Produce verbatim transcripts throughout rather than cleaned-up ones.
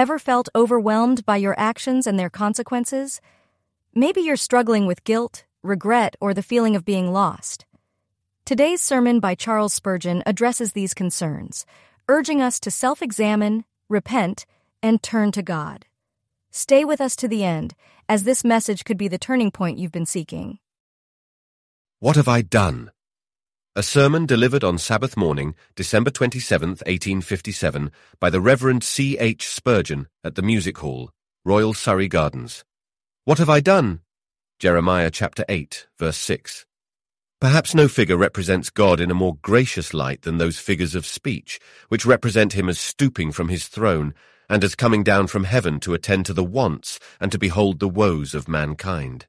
Ever felt overwhelmed by your actions and their consequences? Maybe you're struggling with guilt, regret, or the feeling of being lost. Today's sermon by Charles Spurgeon addresses these concerns, urging us to self-examine, repent, and turn to God. Stay with us to the end, as this message could be the turning point you've been seeking. What have I done? A sermon delivered on Sabbath morning, December twenty-seventh, eighteen fifty-seven, by the Reverend C. H. Spurgeon at the Music Hall, Royal Surrey Gardens. What have I done? Jeremiah chapter eight, verse six. Perhaps no figure represents God in a more gracious light than those figures of speech, which represent him as stooping from his throne and as coming down from heaven to attend to the wants and to behold the woes of mankind.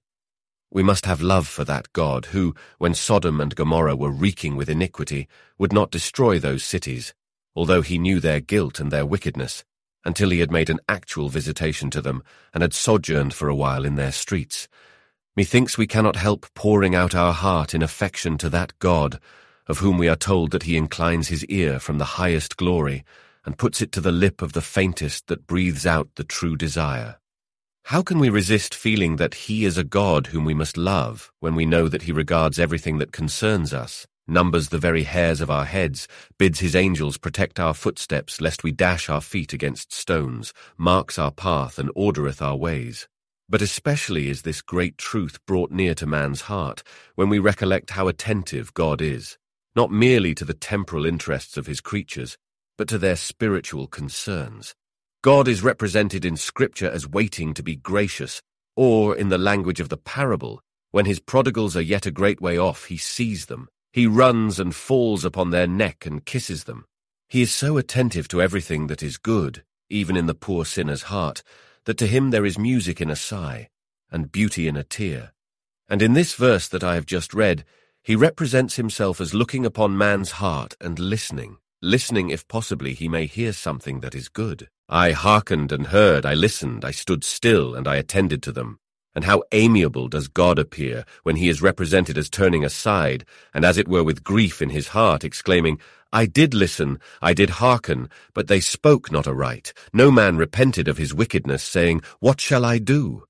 We must have love for that God who, when Sodom and Gomorrah were reeking with iniquity, would not destroy those cities, although he knew their guilt and their wickedness, until he had made an actual visitation to them and had sojourned for a while in their streets. Methinks we cannot help pouring out our heart in affection to that God, of whom we are told that he inclines his ear from the highest glory and puts it to the lip of the faintest that breathes out the true desire. How can we resist feeling that he is a God whom we must love when we know that he regards everything that concerns us, numbers the very hairs of our heads, bids his angels protect our footsteps lest we dash our feet against stones, marks our path and ordereth our ways? But especially is this great truth brought near to man's heart when we recollect how attentive God is, not merely to the temporal interests of his creatures, but to their spiritual concerns. God is represented in Scripture as waiting to be gracious, or, in the language of the parable, when his prodigals are yet a great way off, he sees them. He runs and falls upon their neck and kisses them. He is so attentive to everything that is good, even in the poor sinner's heart, that to him there is music in a sigh, and beauty in a tear. And in this verse that I have just read, he represents himself as looking upon man's heart and listening, listening if possibly he may hear something that is good. I hearkened and heard, I listened, I stood still, and I attended to them. And how amiable does God appear when he is represented as turning aside, and as it were with grief in his heart, exclaiming, I did listen, I did hearken, but they spoke not aright. No man repented of his wickedness, saying, What shall I do?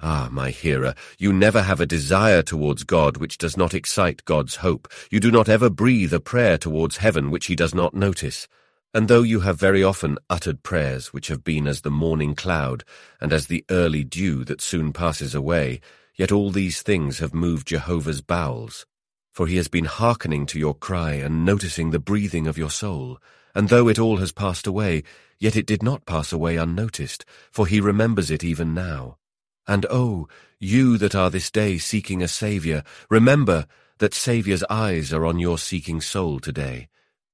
Ah, my hearer, you never have a desire towards God which does not excite God's hope. You do not ever breathe a prayer towards heaven which he does not notice. And though you have very often uttered prayers which have been as the morning cloud and as the early dew that soon passes away, yet all these things have moved Jehovah's bowels. For he has been hearkening to your cry and noticing the breathing of your soul. And though it all has passed away, yet it did not pass away unnoticed, for he remembers it even now. And oh, you that are this day seeking a Saviour, remember that Saviour's eyes are on your seeking soul today.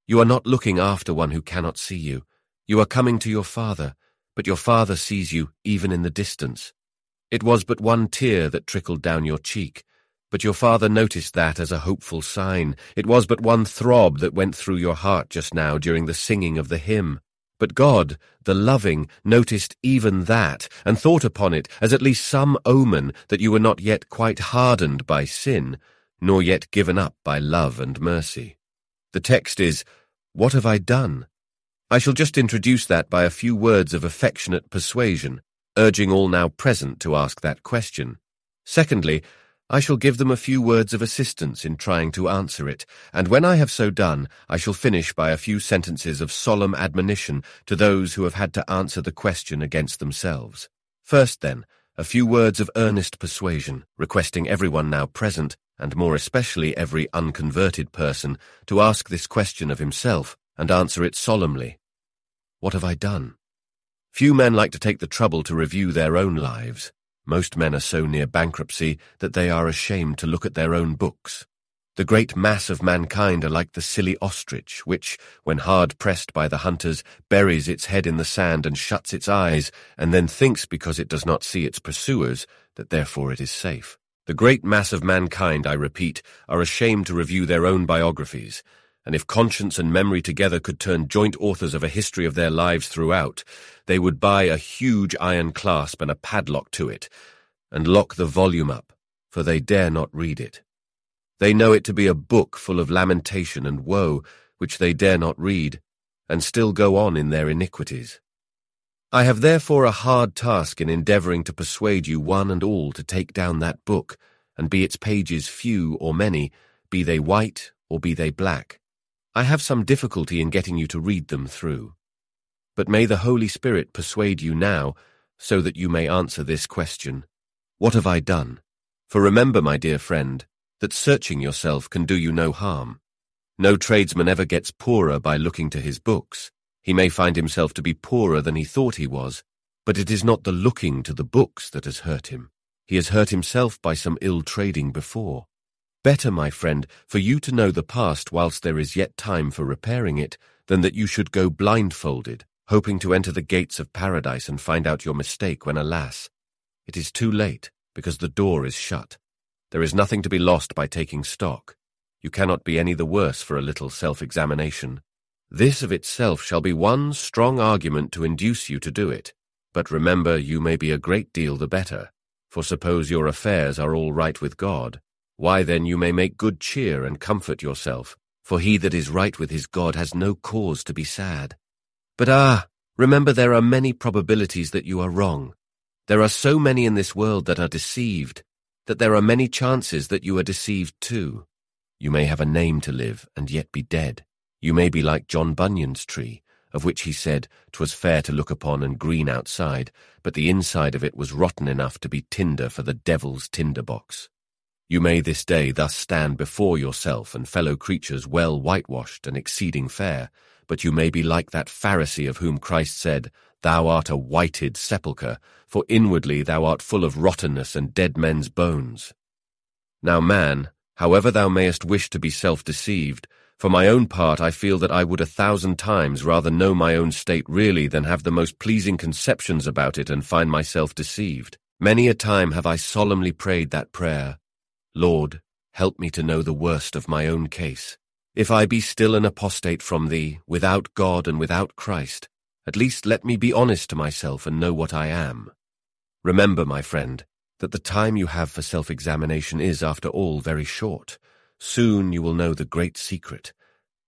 You are not looking after one who cannot see you. You are coming to your Father, but your Father sees you even in the distance. It was but one tear that trickled down your cheek, but your Father noticed that as a hopeful sign. It was but one throb that went through your heart just now during the singing of the hymn. But God, the loving, noticed even that, and thought upon it as at least some omen that you were not yet quite hardened by sin, nor yet given up by love and mercy. The text is, What have I done? I shall just introduce that by a few words of affectionate persuasion, urging all now present to ask that question. Secondly, I shall give them a few words of assistance in trying to answer it, and when I have so done, I shall finish by a few sentences of solemn admonition to those who have had to answer the question against themselves. First, then, a few words of earnest persuasion, requesting everyone now present, and more especially every unconverted person, to ask this question of himself and answer it solemnly. What have I done? Few men like to take the trouble to review their own lives. Most men are so near bankruptcy that they are ashamed to look at their own books. The great mass of mankind are like the silly ostrich, which, when hard pressed by the hunters, buries its head in the sand and shuts its eyes, and then thinks because it does not see its pursuers that therefore it is safe. The great mass of mankind, I repeat, are ashamed to review their own biographies, and if conscience and memory together could turn joint authors of a history of their lives throughout, they would buy a huge iron clasp and a padlock to it, and lock the volume up, for they dare not read it. They know it to be a book full of lamentation and woe, which they dare not read, and still go on in their iniquities. I have therefore a hard task in endeavoring to persuade you one and all to take down that book, and be its pages few or many, be they white or be they black. I have some difficulty in getting you to read them through. But may the Holy Spirit persuade you now, so that you may answer this question, What have I done? For remember, my dear friend, that searching yourself can do you no harm. No tradesman ever gets poorer by looking to his books. He may find himself to be poorer than he thought he was, but it is not the looking to the books that has hurt him. He has hurt himself by some ill trading before. Better, my friend, for you to know the past whilst there is yet time for repairing it, than that you should go blindfolded, hoping to enter the gates of paradise and find out your mistake when, alas, it is too late, because the door is shut. There is nothing to be lost by taking stock. You cannot be any the worse for a little self-examination. This of itself shall be one strong argument to induce you to do it. But remember, you may be a great deal the better. For suppose your affairs are all right with God, why then you may make good cheer and comfort yourself, for he that is right with his God has no cause to be sad. But ah, remember there are many probabilities that you are wrong. There are so many in this world that are deceived, that there are many chances that you are deceived too. You may have a name to live and yet be dead. You may be like John Bunyan's tree, of which he said, 'Twas fair to look upon and green outside, but the inside of it was rotten enough to be tinder for the devil's tinderbox. You may this day thus stand before yourself and fellow creatures well whitewashed and exceeding fair, but you may be like that Pharisee of whom Christ said, Thou art a whited sepulchre, for inwardly thou art full of rottenness and dead men's bones. Now man, however thou mayest wish to be self-deceived, for my own part, I feel that I would a thousand times rather know my own state really than have the most pleasing conceptions about it and find myself deceived. Many a time have I solemnly prayed that prayer, Lord, help me to know the worst of my own case. If I be still an apostate from thee, without God and without Christ, at least let me be honest to myself and know what I am. Remember, my friend, that the time you have for self-examination is, after all, very short. Soon you will know the great secret.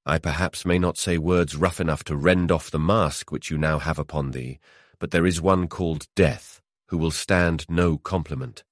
I perhaps may not say words rough enough to rend off the mask which you now have upon thee, but there is one called Death, who will stand no compliment.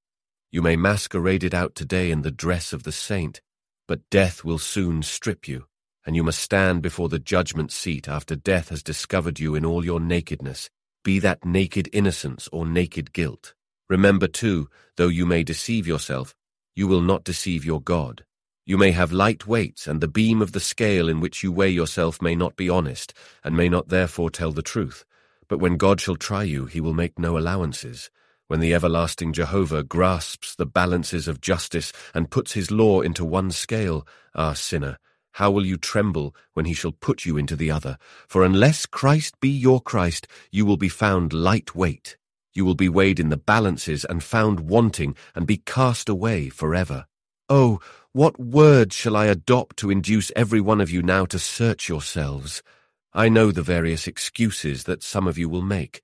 You may masquerade it out today in the dress of the saint, but Death will soon strip you, and you must stand before the judgment seat after Death has discovered you in all your nakedness, be that naked innocence or naked guilt. Remember, too, though you may deceive yourself, you will not deceive your God. You may have light weights, and the beam of the scale in which you weigh yourself may not be honest, and may not therefore tell the truth. But when God shall try you, he will make no allowances. When the everlasting Jehovah grasps the balances of justice and puts his law into one scale, ah, sinner, how will you tremble when he shall put you into the other? For unless Christ be your Christ, you will be found light weight. You will be weighed in the balances and found wanting, and be cast away forever. Oh, what word shall I adopt to induce every one of you now to search yourselves? I know the various excuses that some of you will make.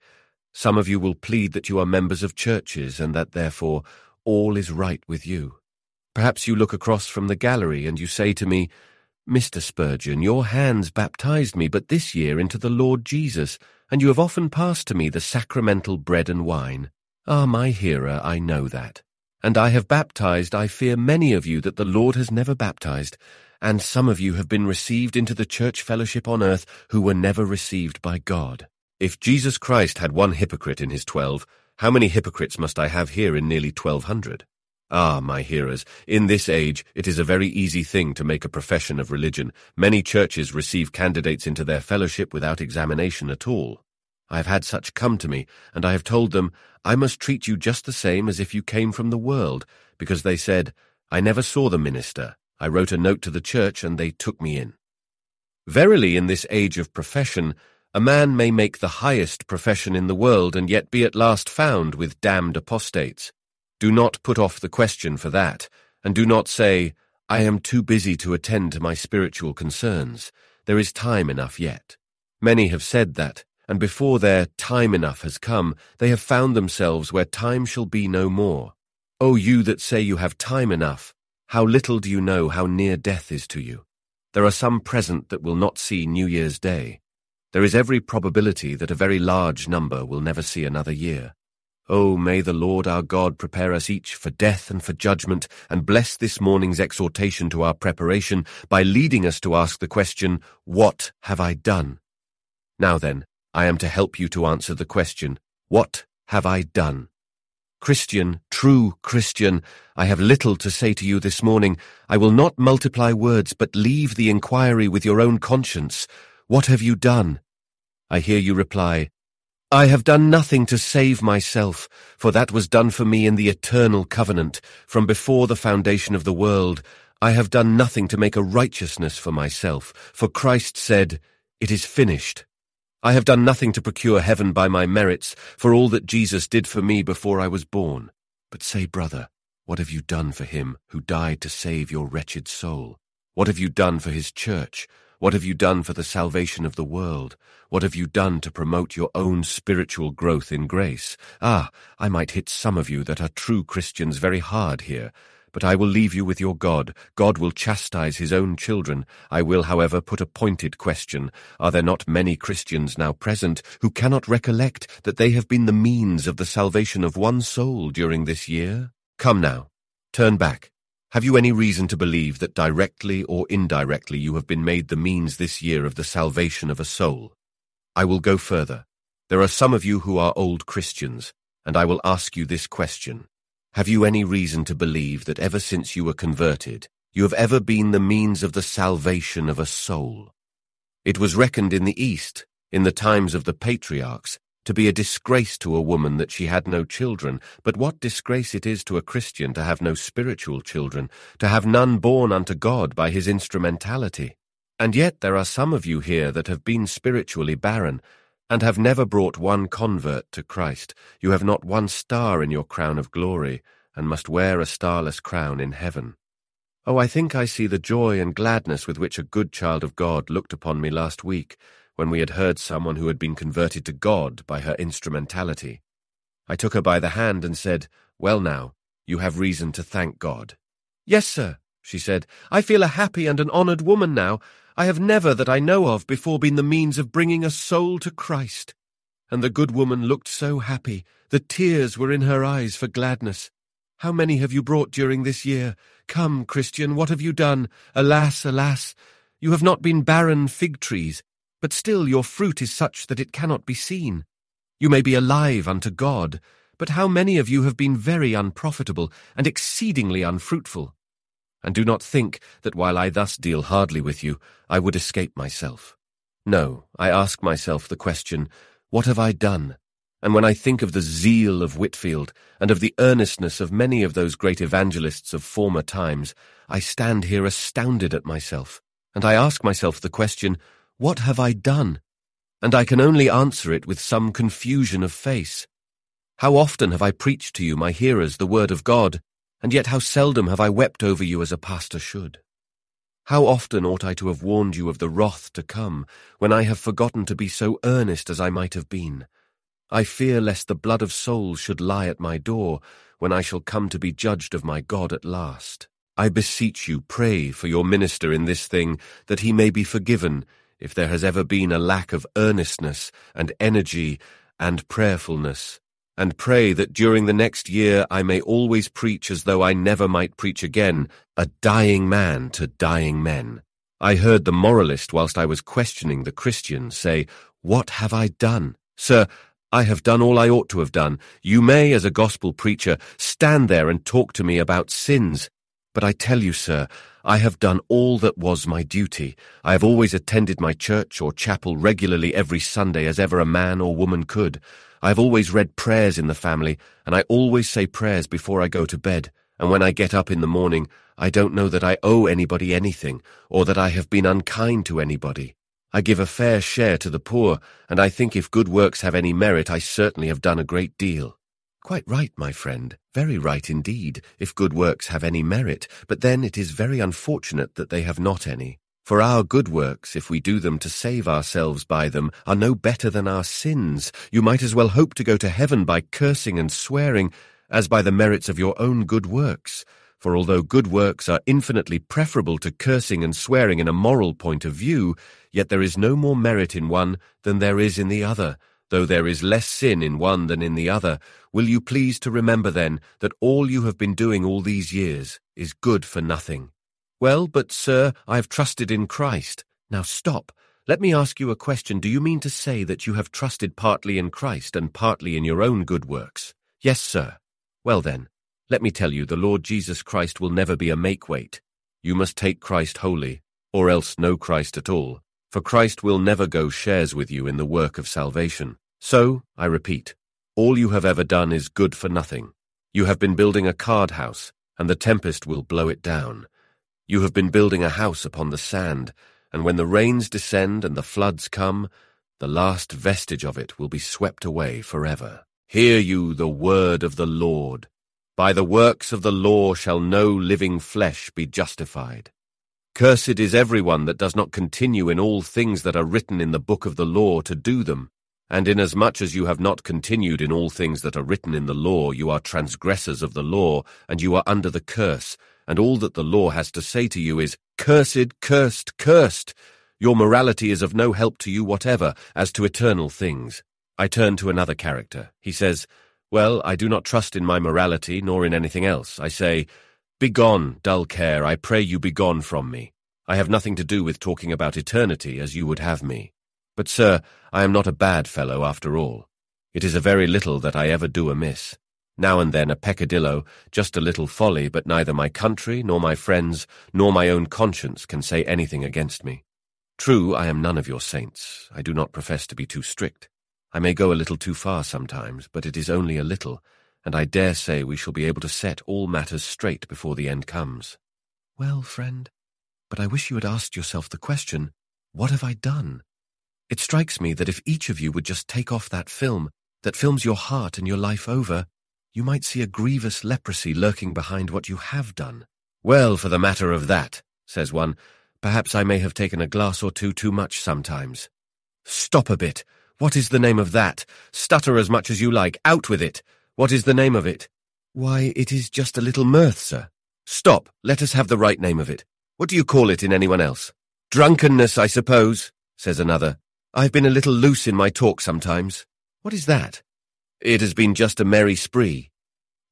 Some of you will plead that you are members of churches and that therefore all is right with you. Perhaps you look across from the gallery and you say to me, Mister Spurgeon, your hands baptized me but this year into the Lord Jesus, and you have often passed to me the sacramental bread and wine. Ah, my hearer, I know that. And I have baptized, I fear, many of you that the Lord has never baptized, and some of you have been received into the church fellowship on earth who were never received by God. If Jesus Christ had one hypocrite in his twelve, how many hypocrites must I have here in nearly twelve hundred? Ah, my hearers, in this age it is a very easy thing to make a profession of religion. Many churches receive candidates into their fellowship without examination at all. I have had such come to me, and I have told them, I must treat you just the same as if you came from the world, because they said, I never saw the minister. I wrote a note to the church, and they took me in. Verily, in this age of profession, a man may make the highest profession in the world, and yet be at last found with damned apostates. Do not put off the question for that, and do not say, I am too busy to attend to my spiritual concerns. There is time enough yet. Many have said that, and before their time enough has come, they have found themselves where time shall be no more. O you that say you have time enough, how little do you know how near death is to you? There are some present that will not see New Year's Day. There is every probability that a very large number will never see another year. Oh, may the Lord our God prepare us each for death and for judgment, and bless this morning's exhortation to our preparation by leading us to ask the question, "What have I done?" Now then, I am to help you to answer the question, "What have I done?" Christian, true Christian, I have little to say to you this morning. I will not multiply words, but leave the inquiry with your own conscience. What have you done? I hear you reply, I have done nothing to save myself, for that was done for me in the eternal covenant, from before the foundation of the world. I have done nothing to make a righteousness for myself, for Christ said, "It is finished." I have done nothing to procure heaven by my merits, for all that Jesus did for me before I was born. But say, brother, what have you done for him who died to save your wretched soul? What have you done for his church? What have you done for the salvation of the world? What have you done to promote your own spiritual growth in grace? Ah, I might hit some of you that are true Christians very hard here. But I will leave you with your God. God will chastise his own children. I will, however, put a pointed question. Are there not many Christians now present who cannot recollect that they have been the means of the salvation of one soul during this year? Come now, turn back. Have you any reason to believe that directly or indirectly you have been made the means this year of the salvation of a soul? I will go further. There are some of you who are old Christians, and I will ask you this question. Have you any reason to believe that ever since you were converted, you have ever been the means of the salvation of a soul? It was reckoned in the East, in the times of the patriarchs, to be a disgrace to a woman that she had no children, but what disgrace it is to a Christian to have no spiritual children, to have none born unto God by his instrumentality. And yet there are some of you here that have been spiritually barren, and have never brought one convert to Christ. You have not one star in your crown of glory, and must wear a starless crown in heaven. Oh, I think I see the joy and gladness with which a good child of God looked upon me last week, when we had heard someone who had been converted to God by her instrumentality. I took her by the hand and said, "Well now, you have reason to thank God." "Yes, sir," she said, "I feel a happy and an honored woman now. I have never that I know of before been the means of bringing a soul to Christ." And the good woman looked so happy, the tears were in her eyes for gladness. How many have you brought during this year? Come, Christian, what have you done? Alas, alas, you have not been barren fig trees, but still your fruit is such that it cannot be seen. You may be alive unto God, but how many of you have been very unprofitable and exceedingly unfruitful? And do not think that while I thus deal hardly with you, I would escape myself. No, I ask myself the question, what have I done? And when I think of the zeal of Whitefield and of the earnestness of many of those great evangelists of former times, I stand here astounded at myself, and I ask myself the question, what have I done? And I can only answer it with some confusion of face. How often have I preached to you, my hearers, the word of God, and yet how seldom have I wept over you as a pastor should? How often ought I to have warned you of the wrath to come, when I have forgotten to be so earnest as I might have been? I fear lest the blood of souls should lie at my door, when I shall come to be judged of my God at last. I beseech you, pray for your minister in this thing, that he may be forgiven, if there has ever been a lack of earnestness and energy and prayerfulness. And pray that during the next year I may always preach as though I never might preach again, a dying man to dying men. I heard the moralist whilst I was questioning the Christian say, "What have I done?" Sir, I have done all I ought to have done. You may, as a gospel preacher, stand there and talk to me about sins. But I tell you, sir, I have done all that was my duty. I have always attended my church or chapel regularly every Sunday as ever a man or woman could. I have always read prayers in the family, and I always say prayers before I go to bed, and when I get up in the morning, I don't know that I owe anybody anything, or that I have been unkind to anybody. I give a fair share to the poor, and I think if good works have any merit, I certainly have done a great deal. Quite right, my friend, very right indeed, if good works have any merit, but then it is very unfortunate that they have not any. For our good works, if we do them to save ourselves by them, are no better than our sins. You might as well hope to go to heaven by cursing and swearing as by the merits of your own good works. For although good works are infinitely preferable to cursing and swearing in a moral point of view, Yet there is no more merit in one than there is in the other, though there is less sin in one than in the other. Will you please to remember then that all you have been doing all these years is good for nothing? Well, but, sir, I have trusted in Christ. Now stop. Let me ask you a question. Do you mean to say that you have trusted partly in Christ and partly in your own good works? Yes, sir. Well then, let me tell you, the Lord Jesus Christ will never be a make-weight. You must take Christ wholly, or else no Christ at all, for Christ will never go shares with you in the work of salvation. So, I repeat, all you have ever done is good for nothing. You have been building a card house, and the tempest will blow it down. You have been building a house upon the sand, and when the rains descend and the floods come, the last vestige of it will be swept away forever. Hear you the word of the Lord. By the works of the law shall no living flesh be justified. Cursed is everyone that does not continue in all things that are written in the book of the law to do them. And inasmuch as you have not continued in all things that are written in the law, you are transgressors of the law, and you are under the curse. And all that the law has to say to you is, cursed, cursed, cursed. Your morality is of no help to you whatever as to eternal things. I turn to another character. He says, well, I do not trust in my morality nor in anything else. I say, begone, dull care, I pray you begone from me. I have nothing to do with talking about eternity as you would have me. But, sir, I am not a bad fellow after all. It is a very little that I ever do amiss. Now and then a peccadillo, just a little folly, but neither my country, nor my friends, nor my own conscience can say anything against me. True, I am none of your saints. I do not profess to be too strict. I may go a little too far sometimes, but it is only a little, and I dare say we shall be able to set all matters straight before the end comes. Well, friend, but I wish you had asked yourself the question, what have I done? It strikes me that if each of you would just take off that film, that films your heart and your life over, you might see a grievous leprosy lurking behind what you have done. Well, for the matter of that, says one, perhaps I may have taken a glass or two too much sometimes. Stop a bit. What is the name of that? Stutter as much as you like. Out with it. What is the name of it? Why, it is just a little mirth, sir. Stop. Let us have the right name of it. What do you call it in anyone else? Drunkenness, I suppose, says another. I've been a little loose in my talk sometimes. What is that? It has been just a merry spree.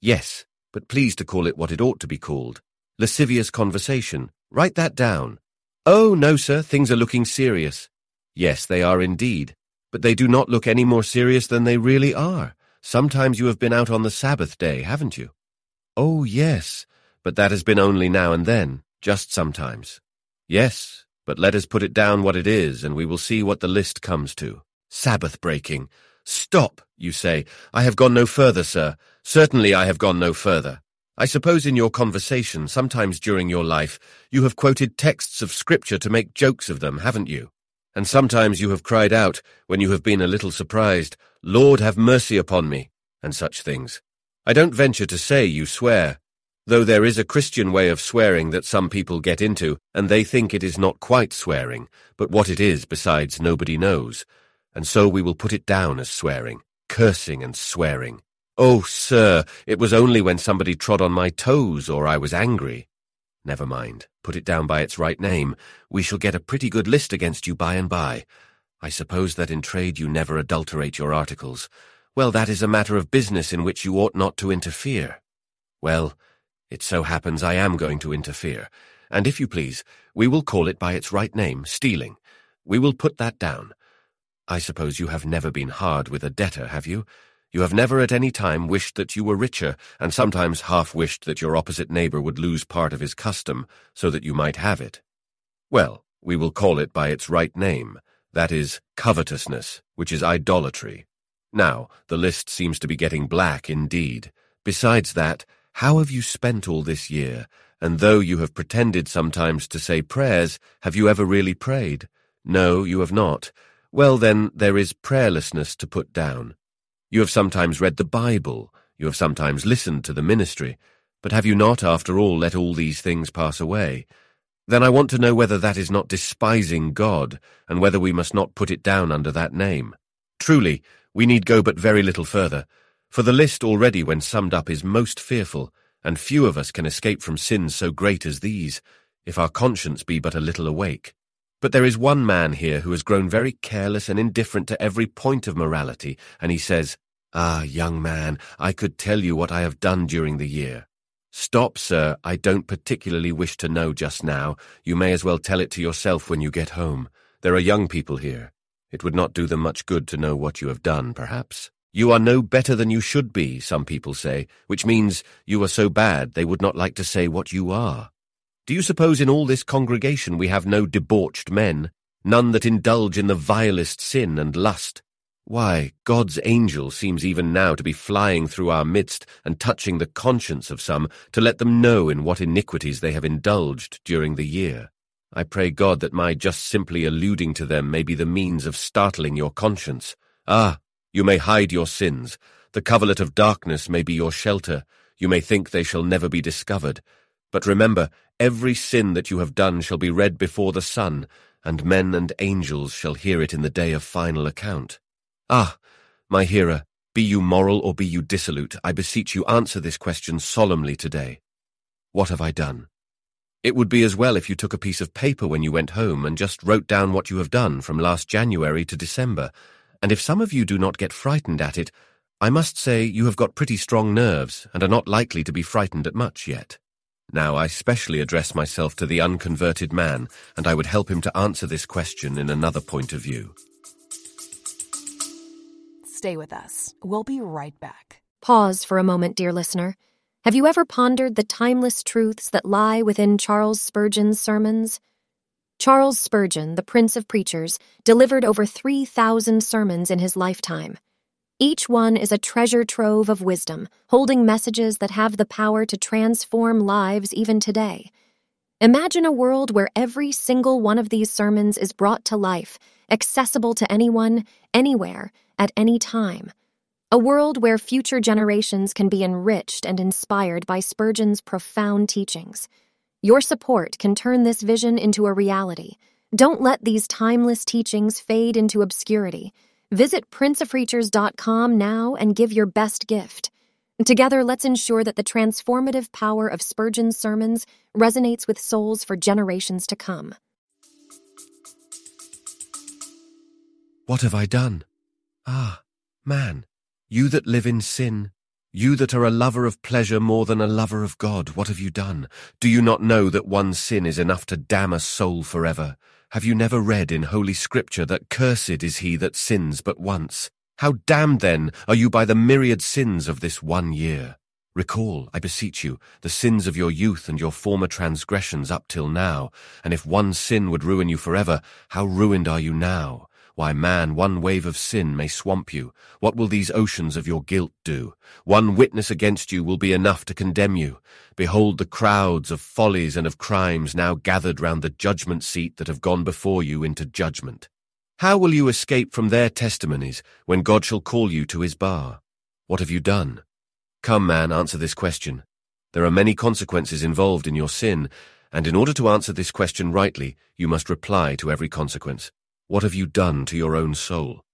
Yes, but please to call it what it ought to be called. Lascivious conversation. Write that down. Oh, no, sir, things are looking serious. Yes, they are indeed. But they do not look any more serious than they really are. Sometimes you have been out on the Sabbath day, haven't you? Oh, yes, but that has been only now and then, just sometimes. Yes, but let us put it down what it is, and we will see what the list comes to. Sabbath breaking. Stop, you say. I have gone no further, sir. Certainly I have gone no further. I suppose in your conversation, sometimes during your life, you have quoted texts of Scripture to make jokes of them, haven't you? And sometimes you have cried out, when you have been a little surprised, Lord, have mercy upon me, and such things. I don't venture to say you swear, though there is a Christian way of swearing that some people get into, and they think it is not quite swearing, but what it is besides nobody knows. And so we will put it down as swearing, cursing and swearing. Oh, sir, it was only when somebody trod on my toes or I was angry. Never mind. Put it down by its right name. We shall get a pretty good list against you by and by. I suppose that in trade you never adulterate your articles. Well, that is a matter of business in which you ought not to interfere. Well, it so happens I am going to interfere. And if you please, we will call it by its right name, stealing. We will put that down. I suppose you have never been hard with a debtor, have you? You have never at any time wished that you were richer, and sometimes half wished that your opposite neighbor would lose part of his custom, so that you might have it. Well, we will call it by its right name, that is, covetousness, which is idolatry. Now, the list seems to be getting black indeed. Besides that, how have you spent all this year? And though you have pretended sometimes to say prayers, have you ever really prayed? No, you have not. Well, then, there is prayerlessness to put down. You have sometimes read the Bible, you have sometimes listened to the ministry, but have you not, after all, let all these things pass away? Then I want to know whether that is not despising God, and whether we must not put it down under that name. Truly, we need go but very little further, for the list already when summed up is most fearful, and few of us can escape from sins so great as these, if our conscience be but a little awake. But there is one man here who has grown very careless and indifferent to every point of morality, and he says, "Ah, young man, I could tell you what I have done during the year." "Stop, sir, I don't particularly wish to know just now. You may as well tell it to yourself when you get home. There are young people here. It would not do them much good to know what you have done, perhaps. You are no better than you should be, some people say, which means you are so bad they would not like to say what you are. Do you suppose in all this congregation we have no debauched men, none that indulge in the vilest sin and lust? Why, God's angel seems even now to be flying through our midst and touching the conscience of some to let them know in what iniquities they have indulged during the year. I pray God that my just simply alluding to them may be the means of startling your conscience. Ah, you may hide your sins. The coverlet of darkness may be your shelter. You may think they shall never be discovered. But remember, every sin that you have done shall be read before the sun, and men and angels shall hear it in the day of final account. Ah, my hearer, be you moral or be you dissolute, I beseech you answer this question solemnly today. What have I done? It would be as well if you took a piece of paper when you went home and just wrote down what you have done from last January to December, and if some of you do not get frightened at it, I must say you have got pretty strong nerves and are not likely to be frightened at much yet. Now I specially address myself to the unconverted man, and I would help him to answer this question in another point of view. Stay with us. We'll be right back. Pause for a moment, dear listener. Have you ever pondered the timeless truths that lie within Charles Spurgeon's sermons? Charles Spurgeon, the Prince of Preachers, delivered over three thousand sermons in his lifetime. Each one is a treasure trove of wisdom, holding messages that have the power to transform lives even today. Imagine a world where every single one of these sermons is brought to life, accessible to anyone, anywhere, at any time. A world where future generations can be enriched and inspired by Spurgeon's profound teachings. Your support can turn this vision into a reality. Don't let these timeless teachings fade into obscurity. Visit prince of preachers dot com now and give your best gift. Together, let's ensure that the transformative power of Spurgeon's sermons resonates with souls for generations to come. What have I done? Ah, man, you that live in sin, you that are a lover of pleasure more than a lover of God, what have you done? Do you not know that one sin is enough to damn a soul forever? Have you never read in Holy Scripture that cursed is he that sins but once? How damned, then, are you by the myriad sins of this one year? Recall, I beseech you, the sins of your youth and your former transgressions up till now, and if one sin would ruin you forever, how ruined are you now? Why, man, one wave of sin may swamp you. What will these oceans of your guilt do? One witness against you will be enough to condemn you. Behold the crowds of follies and of crimes now gathered round the judgment seat that have gone before you into judgment. How will you escape from their testimonies when God shall call you to his bar? What have you done? Come, man, answer this question. There are many consequences involved in your sin, and in order to answer this question rightly, you must reply to every consequence. What have you done to your own soul?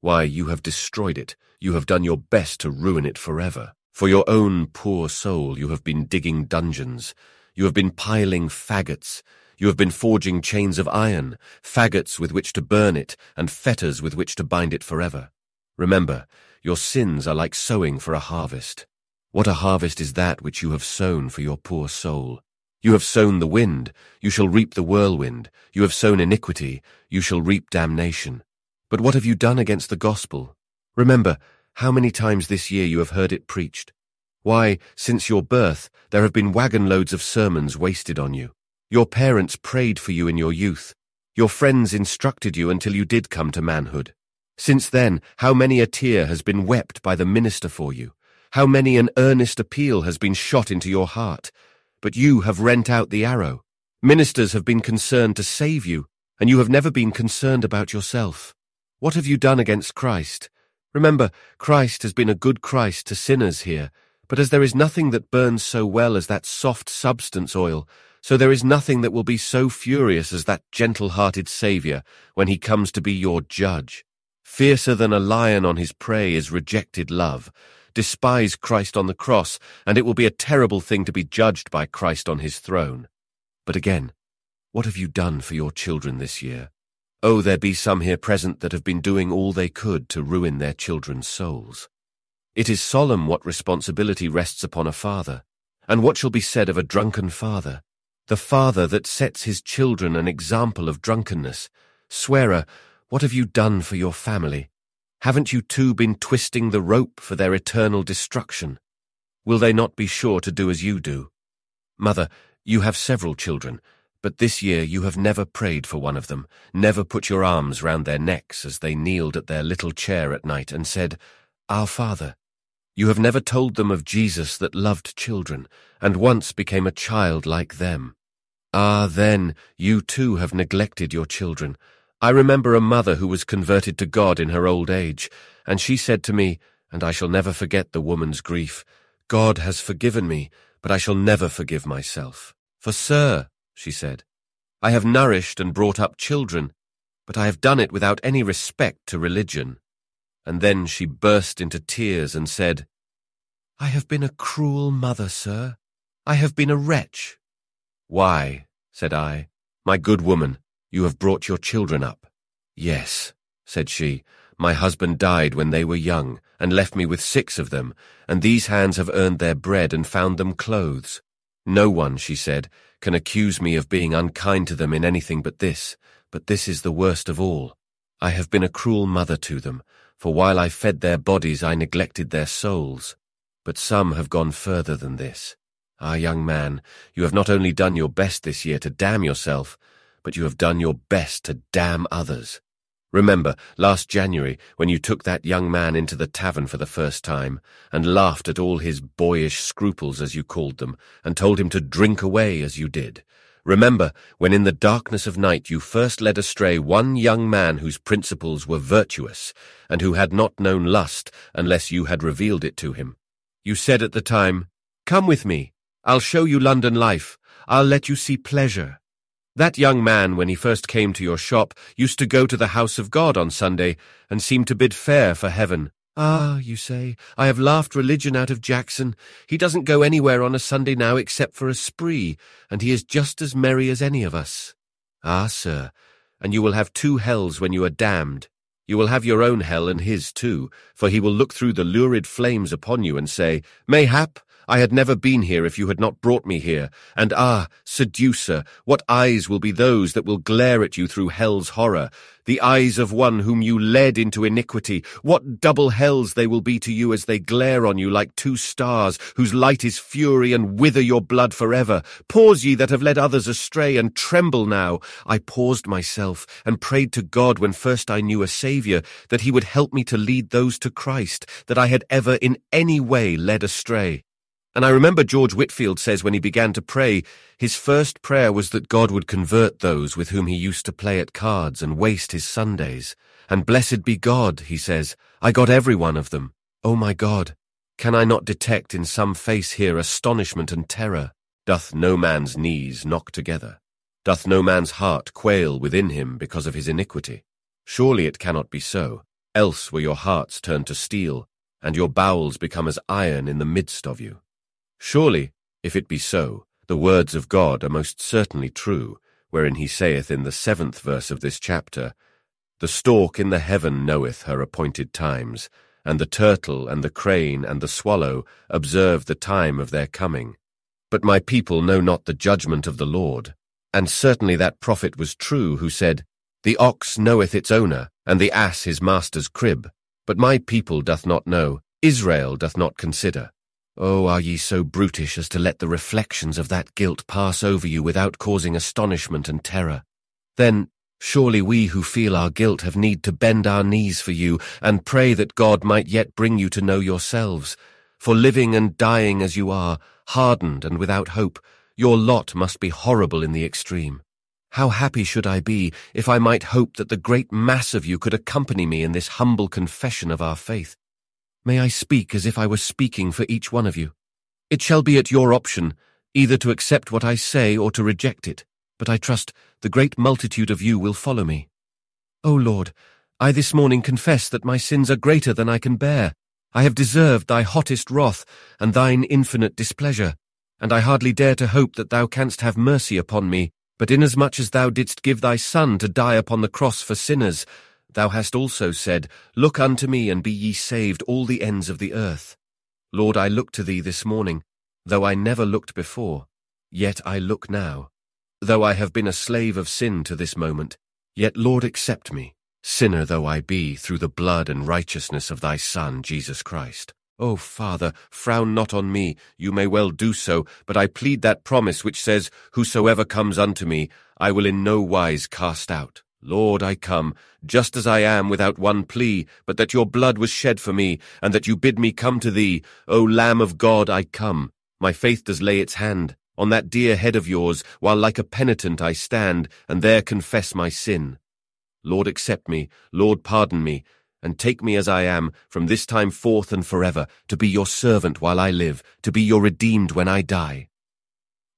Why, you have destroyed it. You have done your best to ruin it forever. For your own poor soul, you have been digging dungeons. You have been piling faggots. You have been forging chains of iron, faggots with which to burn it, and fetters with which to bind it forever. Remember, your sins are like sowing for a harvest. What a harvest is that which you have sown for your poor soul! You have sown the wind, you shall reap the whirlwind. You have sown iniquity, you shall reap damnation. But what have you done against the gospel? Remember, how many times this year you have heard it preached. Why, since your birth, there have been wagon loads of sermons wasted on you. Your parents prayed for you in your youth. Your friends instructed you until you did come to manhood. Since then, how many a tear has been wept by the minister for you? How many an earnest appeal has been shot into your heart? But you have rent out the arrow. Ministers have been concerned to save you, and you have never been concerned about yourself. What have you done against Christ? Remember, Christ has been a good Christ to sinners here, but as there is nothing that burns so well as that soft substance oil, so there is nothing that will be so furious as that gentle-hearted Saviour when he comes to be your judge. Fiercer than a lion on his prey is rejected love. Despise Christ on the cross, and it will be a terrible thing to be judged by Christ on his throne. But again, What have you done for your children this year? Oh, there be some here present that have been doing all they could to ruin their children's souls. It is solemn what responsibility rests upon a father, and what shall be said of a drunken father, the father that sets his children an example of drunkenness. Swearer, what have you done for your family? Haven't you too been twisting the rope for their eternal destruction? Will they not be sure to do as you do? Mother, you have several children, but this year you have never prayed for one of them, never put your arms round their necks as they kneeled at their little chair at night and said, Our Father. You have never told them of Jesus that loved children, and once became a child like them. Ah, then, you too have neglected your children. I remember a mother who was converted to God in her old age, and she said to me, and I shall never forget the woman's grief, God has forgiven me, but I shall never forgive myself. For, sir, she said, I have nourished and brought up children, but I have done it without any respect to religion. And then she burst into tears and said, I have been a cruel mother, sir. I have been a wretch. Why, said I, my good woman, you have brought your children up. Yes, said she, my husband died when they were young, and left me with six of them, and these hands have earned their bread and found them clothes. No one, she said, can accuse me of being unkind to them in anything but this, but this is the worst of all. I have been a cruel mother to them, for while I fed their bodies I neglected their souls. But some have gone further than this. Ah, young man, you have not only done your best this year to damn yourself, but you have done your best to damn others. Remember, last January, when you took that young man into the tavern for the first time, and laughed at all his boyish scruples, as you called them, and told him to drink away, as you did. Remember, when in the darkness of night you first led astray one young man whose principles were virtuous, and who had not known lust unless you had revealed it to him. You said at the time, Come with me, I'll show you London life, I'll let you see pleasure. That young man, when he first came to your shop, used to go to the house of God on Sunday, and seemed to bid fair for heaven. Ah, you say, I have laughed religion out of Jackson. He doesn't go anywhere on a Sunday now except for a spree, and he is just as merry as any of us. Ah, sir, and you will have two hells when you are damned. You will have your own hell and his too, for he will look through the lurid flames upon you and say, Mayhap, I had never been here if you had not brought me here. And ah, seducer, what eyes will be those that will glare at you through hell's horror, the eyes of one whom you led into iniquity. What double hells they will be to you as they glare on you like two stars, whose light is fury and wither your blood forever. Pause ye that have led others astray, and tremble now. I paused myself, and prayed to God when first I knew a Saviour, that he would help me to lead those to Christ, that I had ever in any way led astray. And I remember George Whitefield says when he began to pray, his first prayer was that God would convert those with whom he used to play at cards and waste his Sundays. And blessed be God, he says, I got every one of them. Oh my God, can I not detect in some face here astonishment and terror? Doth no man's knees knock together? Doth no man's heart quail within him because of his iniquity? Surely it cannot be so, else were your hearts turned to steel, and your bowels become as iron in the midst of you. Surely, if it be so, the words of God are most certainly true, wherein he saith in the seventh verse of this chapter, The stork in the heaven knoweth her appointed times, and the turtle and the crane and the swallow observe the time of their coming. But my people know not the judgment of the Lord. And certainly that prophet was true who said, The ox knoweth its owner, and the ass his master's crib. But my people doth not know, Israel doth not consider. Oh, are ye so brutish as to let the reflections of that guilt pass over you without causing astonishment and terror? Then, surely we who feel our guilt have need to bend our knees for you and pray that God might yet bring you to know yourselves. For living and dying as you are, hardened and without hope, your lot must be horrible in the extreme. How happy should I be if I might hope that the great mass of you could accompany me in this humble confession of our faith. May I speak as if I were speaking for each one of you? It shall be at your option, either to accept what I say or to reject it, but I trust the great multitude of you will follow me. O Lord, I this morning confess that my sins are greater than I can bear. I have deserved thy hottest wrath and thine infinite displeasure, and I hardly dare to hope that thou canst have mercy upon me, But inasmuch as thou didst give thy Son to die upon the cross for sinners, thou hast also said, Look unto me, and be ye saved, all the ends of the earth. Lord, I look to thee this morning, though I never looked before, yet I look now. Though I have been a slave of sin to this moment, yet, Lord, accept me, sinner though I be, through the blood and righteousness of thy Son, Jesus Christ. O Father, frown not on me, you may well do so, but I plead that promise which says, Whosoever comes unto me, I will in no wise cast out. Lord, I come, just as I am, without one plea, but that your blood was shed for me, and that you bid me come to thee. O Lamb of God, I come. My faith does lay its hand on that dear head of yours, while like a penitent I stand, and there confess my sin. Lord, accept me, Lord, pardon me, and take me as I am, from this time forth and forever, to be your servant while I live, to be your redeemed when I die.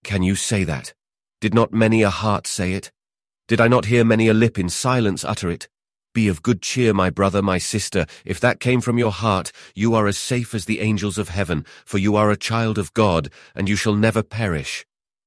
Can you say that? Did not many a heart say it? Did I not hear many a lip in silence utter it? Be of good cheer, my brother, my sister, if that came from your heart, you are as safe as the angels of heaven, for you are a child of God, and you shall never perish.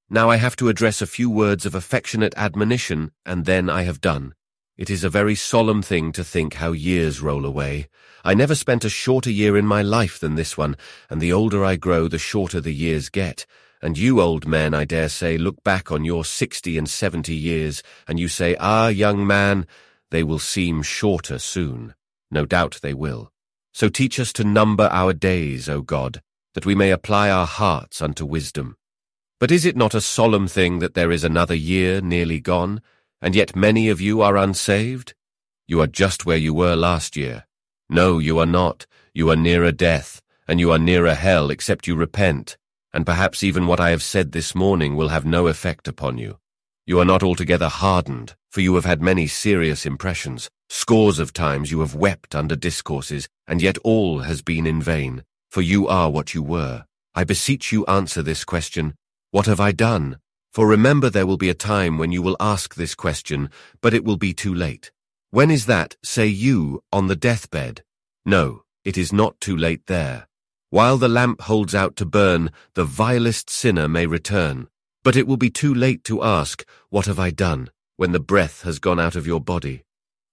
Now I have to address a few words of affectionate admonition, and then I have done. It is a very solemn thing to think how years roll away. I never spent a shorter year in my life than this one, and the older I grow, the shorter the years get. And you old men, I dare say, look back on your sixty and seventy years, and you say, Ah, young man, they will seem shorter soon. No doubt they will. So teach us to number our days, O God, that we may apply our hearts unto wisdom. But is it not a solemn thing that there is another year nearly gone, and yet many of you are unsaved? You are just where you were last year. No, you are not. You are nearer death, and you are nearer hell, except you repent. And perhaps even what I have said this morning will have no effect upon you. You are not altogether hardened, for you have had many serious impressions. Scores of times you have wept under discourses, and yet all has been in vain, for you are what you were. I beseech you, answer this question, What have I done? For remember, there will be a time when you will ask this question, but it will be too late. When is that, say you, on the deathbed? No, it is not too late there. While the lamp holds out to burn, the vilest sinner may return. But it will be too late to ask, What have I done? When the breath has gone out of your body.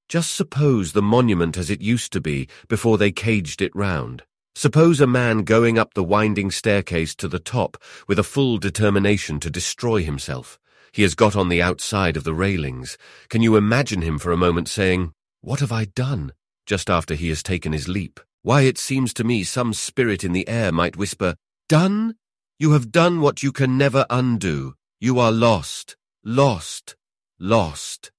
Just suppose the monument as it used to be, before they caged it round. Suppose a man going up the winding staircase to the top, with a full determination to destroy himself. He has got on the outside of the railings. Can you imagine him for a moment saying, What have I done? Just after he has taken his leap. Why, it seems to me some spirit in the air might whisper, Done? You have done what you can never undo. You are lost, lost, lost.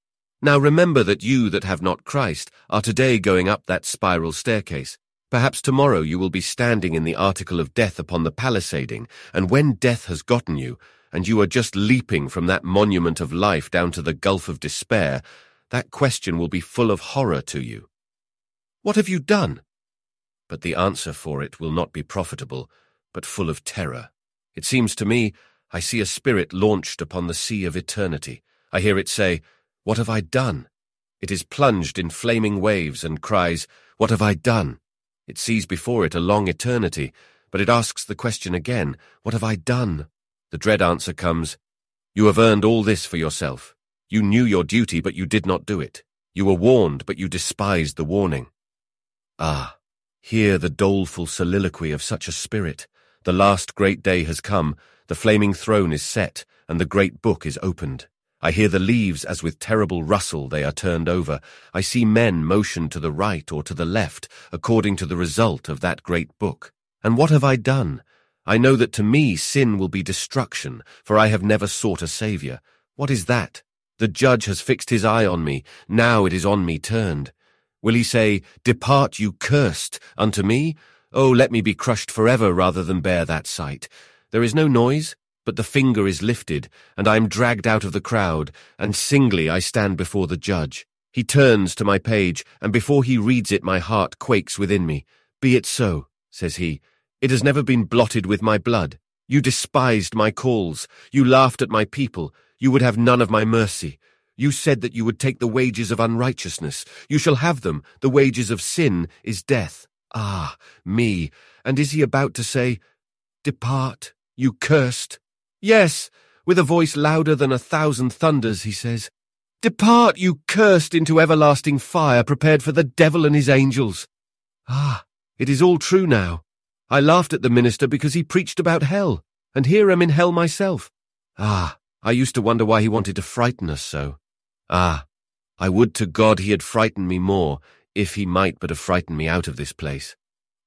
Now remember that you that have not Christ are today going up that spiral staircase. Perhaps tomorrow you will be standing in the article of death upon the palisading, and when death has gotten you, and you are just leaping from that monument of life down to the gulf of despair, that question will be full of horror to you. What have you done? But the answer for it will not be profitable, but full of terror. It seems to me, I see a spirit launched upon the sea of eternity. I hear it say, What have I done? It is plunged in flaming waves and cries, What have I done? It sees before it a long eternity, but it asks the question again, What have I done? The dread answer comes, You have earned all this for yourself. You knew your duty, but you did not do it. You were warned, but you despised the warning. Ah! Hear the doleful soliloquy of such a spirit. The last great day has come, the flaming throne is set, and the great book is opened. I hear the leaves as with terrible rustle they are turned over. I see men motion to the right or to the left, according to the result of that great book. And what have I done? I know that to me sin will be destruction, for I have never sought a saviour. What is that? The judge has fixed his eye on me, now it is on me turned. Will he say, Depart, you cursed, unto me? Oh, let me be crushed forever rather than bear that sight. There is no noise, but the finger is lifted, and I am dragged out of the crowd, and singly I stand before the judge. He turns to my page, and before he reads it my heart quakes within me. Be it so, says he. It has never been blotted with my blood. You despised my calls. You laughed at my people. You would have none of my mercy. You said that you would take the wages of unrighteousness. You shall have them. The wages of sin is death. Ah, me! And is he about to say, Depart, you cursed? Yes! With a voice louder than a thousand thunders, he says, "Depart, you cursed, into everlasting fire, prepared for the devil and his angels." Ah, it is all true now. I laughed at the minister because he preached about hell, and here am in hell myself. Ah, I used to wonder why he wanted to frighten us so. Ah, I would to God he had frightened me more, if he might but have frightened me out of this place.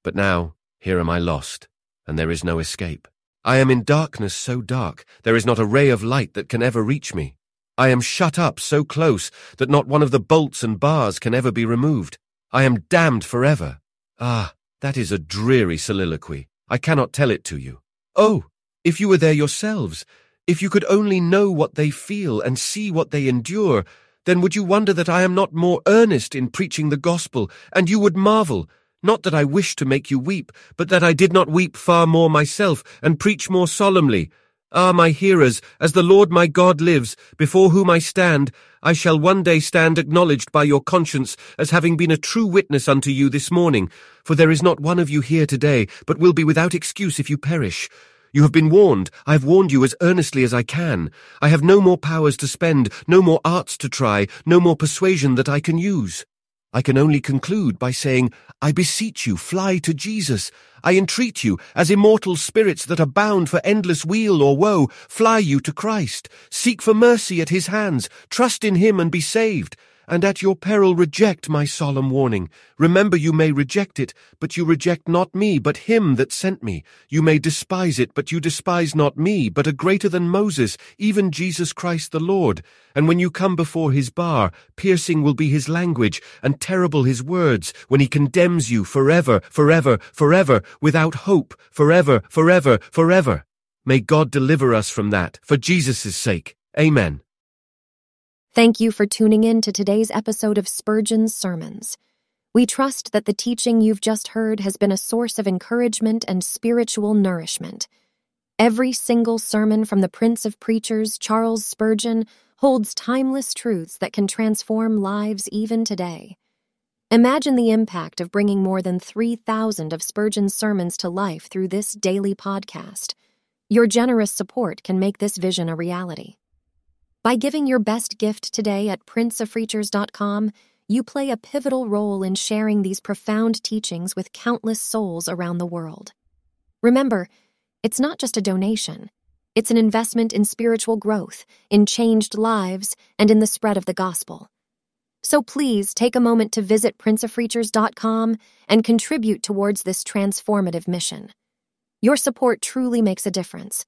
But now, here am I lost, and there is no escape. I am in darkness so dark, there is not a ray of light that can ever reach me. I am shut up so close that not one of the bolts and bars can ever be removed. I am damned forever. Ah, that is a dreary soliloquy. I cannot tell it to you. Oh, if you were there yourselves, if you could only know what they feel and see what they endure, then would you wonder that I am not more earnest in preaching the gospel, and you would marvel, not that I wish to make you weep, but that I did not weep far more myself, and preach more solemnly. Ah, my hearers, as the Lord my God lives, before whom I stand, I shall one day stand acknowledged by your conscience as having been a true witness unto you this morning, for there is not one of you here today, but will be without excuse if you perish. You have been warned, I have warned you as earnestly as I can. I have no more powers to spend, no more arts to try, no more persuasion that I can use. I can only conclude by saying, I beseech you, fly to Jesus. I entreat you, as immortal spirits that are bound for endless weal or woe, fly you to Christ. Seek for mercy at his hands, trust in him and be saved. And at your peril reject my solemn warning. Remember you may reject it, but you reject not me, but him that sent me. You may despise it, but you despise not me, but a greater than Moses, even Jesus Christ the Lord. And when you come before his bar, piercing will be his language, and terrible his words, when he condemns you forever, forever, forever, without hope, forever, forever, forever. May God deliver us from that, for Jesus' sake. Amen. Thank you for tuning in to today's episode of Spurgeon's Sermons. We trust that the teaching you've just heard has been a source of encouragement and spiritual nourishment. Every single sermon from the Prince of Preachers, Charles Spurgeon, holds timeless truths that can transform lives even today. Imagine the impact of bringing more than three thousand of Spurgeon's sermons to life through this daily podcast. Your generous support can make this vision a reality. By giving your best gift today at prince of preachers dot com, you play a pivotal role in sharing these profound teachings with countless souls around the world. Remember, it's not just a donation. It's an investment in spiritual growth, in changed lives, and in the spread of the gospel. So please take a moment to visit prince of preachers dot com and contribute towards this transformative mission. Your support truly makes a difference,